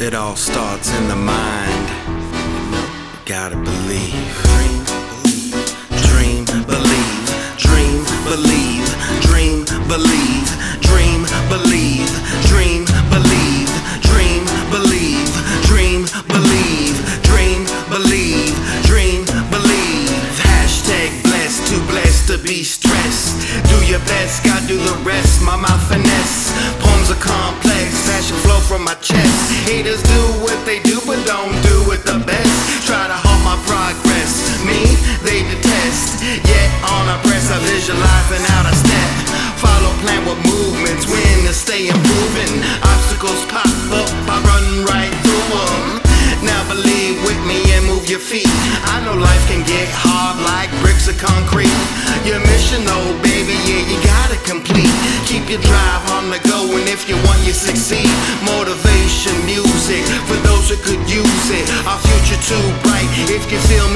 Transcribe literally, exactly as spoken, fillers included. It all starts in the mind. Gotta believe. Dream, believe. Dream, believe. Dream, believe. Dream, believe. Dream, believe. Dream, believe. Dream, believe. Dream, believe. Dream, believe. Hashtag blessed, too blessed to be stressed. Do your best, God do the rest. My mouth finesse. Poems are complex. Passion flow from my chest. Haters do what they do, but don't do it the best. Try to halt my progress. Me, they detest. Yet on a press, I visualize and out I step. Follow plan with movements, win and stay improving. Obstacles pop up, I run right through them. Now believe with me and move your feet. I know life can get hard like bricks of concrete. Your mission though, baby, yeah, you gotta complete. Keep your drive on the go, and if you want, you succeed. Motivation music for those who could use it. Our future too bright if you feel